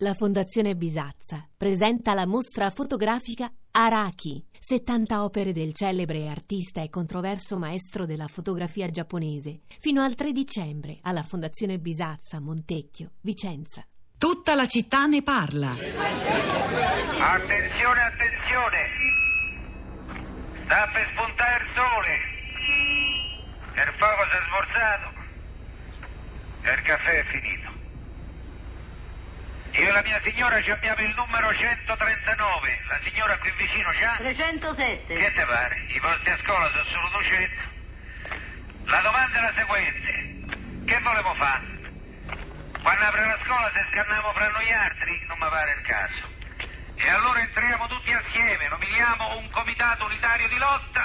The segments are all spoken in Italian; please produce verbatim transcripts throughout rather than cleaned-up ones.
La Fondazione Bisazza presenta la mostra fotografica Araki, settanta opere del celebre artista e controverso maestro della fotografia giapponese, fino al tre dicembre alla Fondazione Bisazza, Montecchio, Vicenza. Tutta la città ne parla. Attenzione, attenzione! Sta per spuntare il sole. Il fuoco si è smorzato. Il caffè è finito. Io e la mia signora ci abbiamo il numero centotrentanove, la signora qui vicino c'ha... trecentosette. Che te pare? I posti a scuola sono solo duecento. La domanda è la seguente. Che volevo fare? Quando apre la scuola se scanniamo fra noi altri? Non mi pare il caso. E allora entriamo tutti assieme, nominiamo un comitato unitario di lotta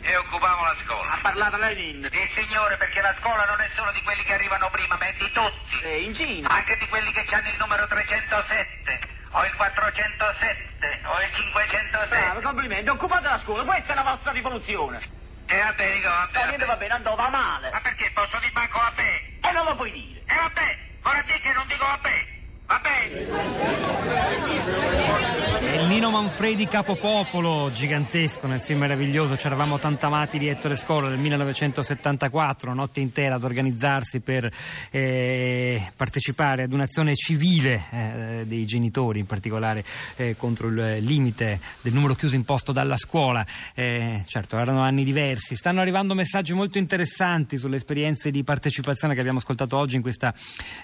e occupiamo la scuola. Ha parlato lei, Nino? Sì, signore, perché la scuola non è solo di quelli che arrivano prima, ma è di tutti. E in Cina? Anche di quelli che hanno il numero trecentosette, o il quattrocentosette, o il cinquecentosette. Bravo, complimenti, occupate la scuola, questa è la vostra rivoluzione. E eh, vabbè, dico, vabbè. Niente, va bene, andò, va male. Ma perché posso di banco vabbè? E non lo puoi dire. E eh, vabbè, vorrei dire che non dico vabbè. Vabbè. Nino Manfredi capopopolo gigantesco nel film meraviglioso C'eravamo tanto amati di Ettore Scola del millenovecentosettantaquattro, notte intera ad organizzarsi per eh, partecipare ad un'azione civile eh, dei genitori, in particolare eh, contro il limite del numero chiuso imposto dalla scuola. Eh, certo, erano anni diversi. Stanno arrivando messaggi molto interessanti sulle esperienze di partecipazione che abbiamo ascoltato oggi in questa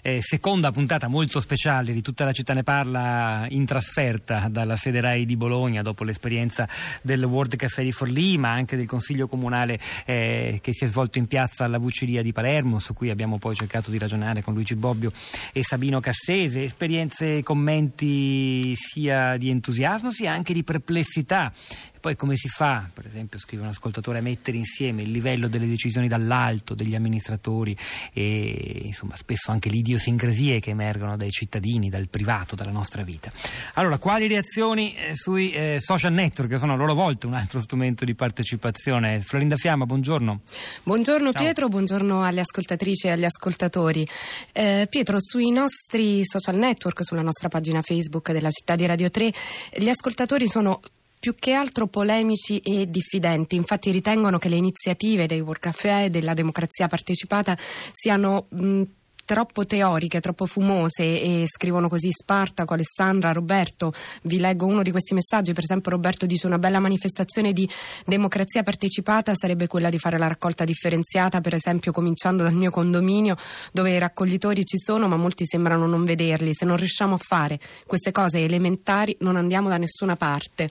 eh, seconda puntata molto speciale di Tutta la città ne parla, in trasferta dalla sede Rai di Bologna dopo l'esperienza del World Café di Forlì, ma anche del Consiglio Comunale eh, che si è svolto in piazza alla Vucciria di Palermo, su cui abbiamo poi cercato di ragionare con Luigi Bobbio e Sabino Cassese. Esperienze e commenti sia di entusiasmo sia anche di perplessità. Poi come si fa, per esempio, scrive un ascoltatore, a mettere insieme il livello delle decisioni dall'alto degli amministratori e insomma spesso anche le idiosincrasie che emergono dai cittadini, dal privato, dalla nostra vita. Allora, quali reazioni sui eh, social network, che sono a loro volta un altro strumento di partecipazione? Florinda Fiamma, buongiorno. Buongiorno. Ciao. Pietro, buongiorno alle ascoltatrici e agli ascoltatori. Eh, Pietro, sui nostri social network, sulla nostra pagina Facebook della città di Radio tre, gli ascoltatori sono più che altro polemici e diffidenti. Infatti ritengono che le iniziative dei World Café e della democrazia partecipata siano mh, troppo teoriche, troppo fumose, e scrivono così Spartaco, Alessandra, Roberto. Vi leggo uno di questi messaggi, per esempio Roberto dice: una bella manifestazione di democrazia partecipata sarebbe quella di fare la raccolta differenziata, per esempio cominciando dal mio condominio, dove i raccoglitori ci sono ma molti sembrano non vederli. Se non riusciamo a fare queste cose elementari non andiamo da nessuna parte.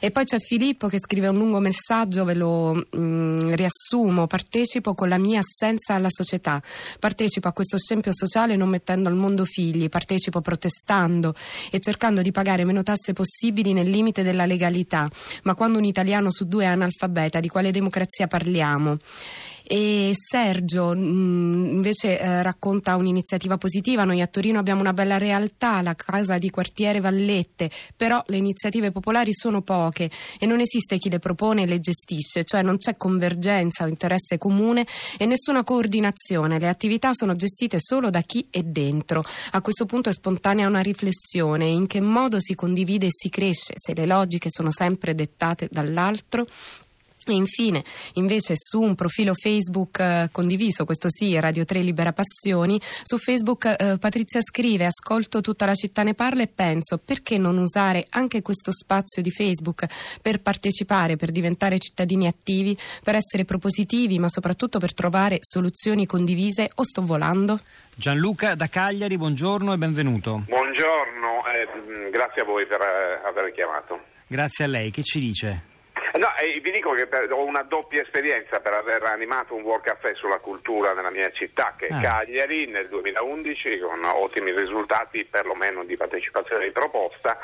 E poi c'è Filippo che scrive un lungo messaggio, ve lo mh, riassumo: partecipo con la mia assenza alla società, partecipo a questo esempio sociale non mettendo al mondo figli, partecipo protestando e cercando di pagare meno tasse possibili nel limite della legalità, ma quando un italiano su due è analfabeta, di quale democrazia parliamo? E Sergio invece eh, racconta un'iniziativa positiva: noi a Torino abbiamo una bella realtà, la casa di quartiere Vallette, però le iniziative popolari sono poche e non esiste chi le propone e le gestisce, cioè non c'è convergenza o interesse comune e nessuna coordinazione, le attività sono gestite solo da chi è dentro. A questo punto è spontanea una riflessione: in che modo si condivide e si cresce se le logiche sono sempre dettate dall'altro? E infine, invece, su un profilo Facebook eh, condiviso, questo sì, Radio tre Libera Passioni, su Facebook eh, Patrizia scrive: ascolto Tutta la città ne parla e penso, perché non usare anche questo spazio di Facebook per partecipare, per diventare cittadini attivi, per essere propositivi, ma soprattutto per trovare soluzioni condivise? O sto volando? Gianluca da Cagliari, buongiorno e benvenuto. Buongiorno, eh, grazie a voi per eh, aver chiamato. Grazie a lei, che ci dice? No, eh, vi dico che per, ho una doppia esperienza per aver animato un World Café sulla cultura nella mia città, che è ah. Cagliari, nel duemilaundici, con ottimi risultati perlomeno di partecipazione e di proposta,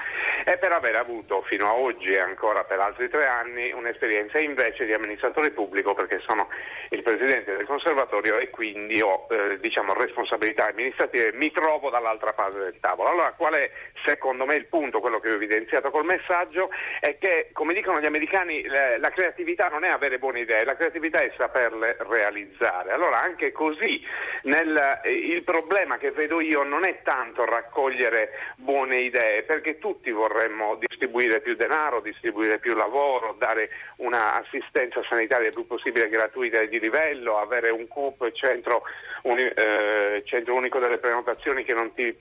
e per aver avuto fino a oggi e ancora per altri tre anni un'esperienza invece di amministratore pubblico, perché sono il presidente del conservatorio e quindi ho eh, diciamo responsabilità amministrative, mi trovo dall'altra parte del tavolo. Allora, qual è secondo me il punto, quello che ho evidenziato col messaggio, è che, come dicono gli americani, eh, la creatività non è avere buone idee, la creatività è saperle realizzare. Allora anche così nel, eh, il problema che vedo io non è tanto raccogliere buone idee, perché tutti vorremmo distribuire più denaro, distribuire più lavoro, dare un'assistenza sanitaria il più possibile gratuita e di livello, avere un C U P, centro, uni, eh, centro unico delle prenotazioni che non ti...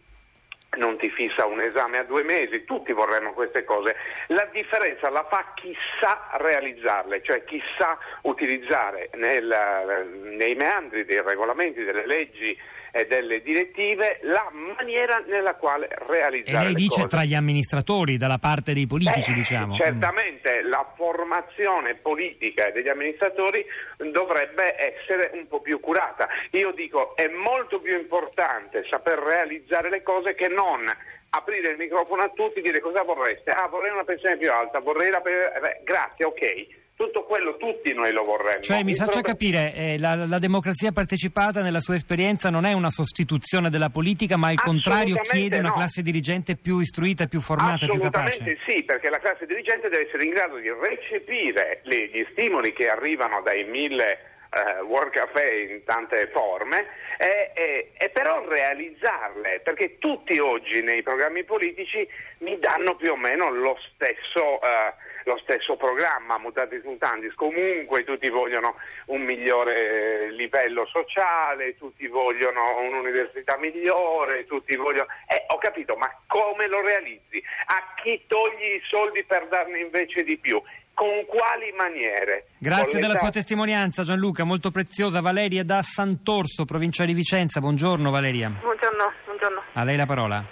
non ti fissa un esame a due mesi, tutti vorremmo queste cose. La differenza la fa chi sa realizzarle, cioè chi sa utilizzare nel, nei meandri dei regolamenti, delle leggi e delle direttive la maniera nella quale realizzare. E lei dice le cose. Tra gli amministratori, dalla parte dei politici, Beh, diciamo. Certamente la formazione politica degli amministratori dovrebbe essere un po' più curata. Io dico, è molto più importante saper realizzare le cose che non aprire il microfono a tutti e dire cosa vorreste. Ah, vorrei una pensione più alta, vorrei la pensione... Grazie, ok. Tutto quello tutti noi lo vorremmo. Cioè, mi faccia capire, eh, la, la democrazia partecipata nella sua esperienza non è una sostituzione della politica, ma al contrario chiede no. una classe dirigente più istruita, più formata, più capace. Assolutamente sì, perché la classe dirigente deve essere in grado di recepire le, gli stimoli che arrivano dai mille uh, World Café in tante forme e, e, e però realizzarle, perché tutti oggi nei programmi politici mi danno più o meno lo stesso... Uh, lo stesso programma, mutatis mutandis, comunque tutti vogliono un migliore livello sociale, tutti vogliono un'università migliore, tutti vogliono... Eh, ho capito, ma come lo realizzi? A chi togli i soldi per darne invece di più? Con quali maniere? Grazie della sua testimonianza, Gianluca, molto preziosa. Valeria da Sant'Orso, provincia di Vicenza. Buongiorno Valeria. Buongiorno, buongiorno. A lei la parola.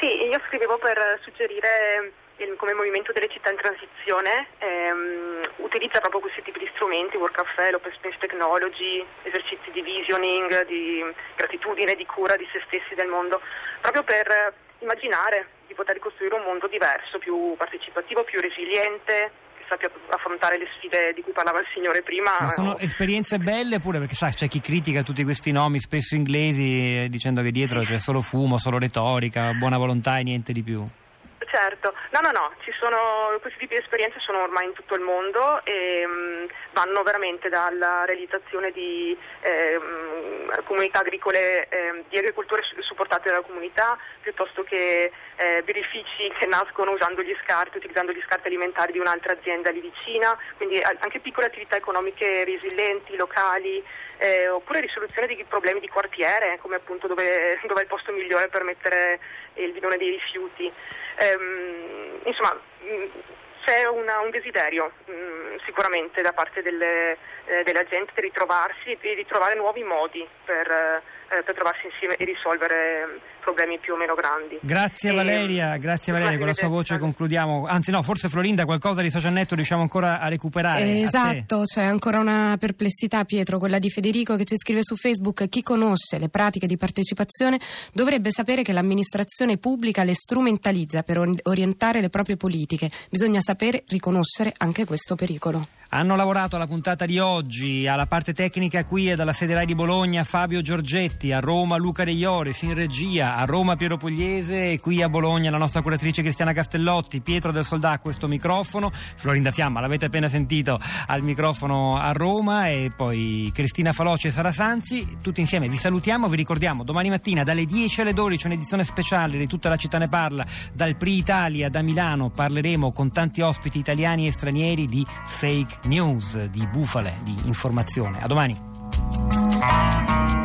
Sì, io scrivevo per suggerire... come Movimento delle Città in Transizione ehm, utilizza proprio questi tipi di strumenti, World Café, Open Space Technology, esercizi di visioning, di gratitudine, di cura di se stessi, del mondo, proprio per immaginare di poter costruire un mondo diverso, più partecipativo, più resiliente, che sappia affrontare le sfide di cui parlava il signore prima. Ma sono esperienze belle pure, perché sai, c'è chi critica tutti questi nomi spesso inglesi dicendo che dietro c'è solo fumo, solo retorica, buona volontà e niente di più. Certo, no no no, ci sono, questi tipi di esperienze sono ormai in tutto il mondo e mh, vanno veramente dalla realizzazione di eh, mh, comunità agricole, eh, di agricolture supportate dalla comunità, piuttosto che eh, birrifici che nascono usando gli scarti, utilizzando gli scarti alimentari di un'altra azienda lì vicina, quindi anche piccole attività economiche resilienti, locali, eh, oppure risoluzione di problemi di quartiere, come appunto dove, dove è il posto migliore per mettere il bidone dei rifiuti. Eh, Insomma, c'è una, un desiderio sicuramente da parte delle, eh, della gente di ritrovarsi e di trovare nuovi modi per, eh, per trovarsi insieme e risolvere problemi più o meno grandi. Grazie e, Valeria, grazie Valeria, con la sua voce concludiamo. Anzi no, forse Florinda qualcosa di social network riusciamo ancora a recuperare. Eh, esatto, a c'è ancora una perplessità, Pietro, quella di Federico che ci scrive su Facebook: chi conosce le pratiche di partecipazione dovrebbe sapere che l'amministrazione pubblica le strumentalizza per orientare le proprie politiche. Bisogna sapere riconoscere anche questo pericolo. Hanno lavorato alla puntata di oggi, alla parte tecnica qui e dalla sede Rai di Bologna Fabio Giorgetti, a Roma Luca De Ioris, in regia a Roma Piero Pugliese e qui a Bologna la nostra curatrice Cristiana Castellotti, Pietro del Soldà a questo microfono, Florinda Fiamma l'avete appena sentito al microfono a Roma e poi Cristina Faloci e Sara Sanzi. Tutti insieme vi salutiamo, vi ricordiamo domani mattina dalle dieci alle dodici un'edizione speciale di Tutta la città ne parla dal P R I Italia da Milano, parleremo con tanti ospiti italiani e stranieri di fake news, di bufale, di informazione. A domani.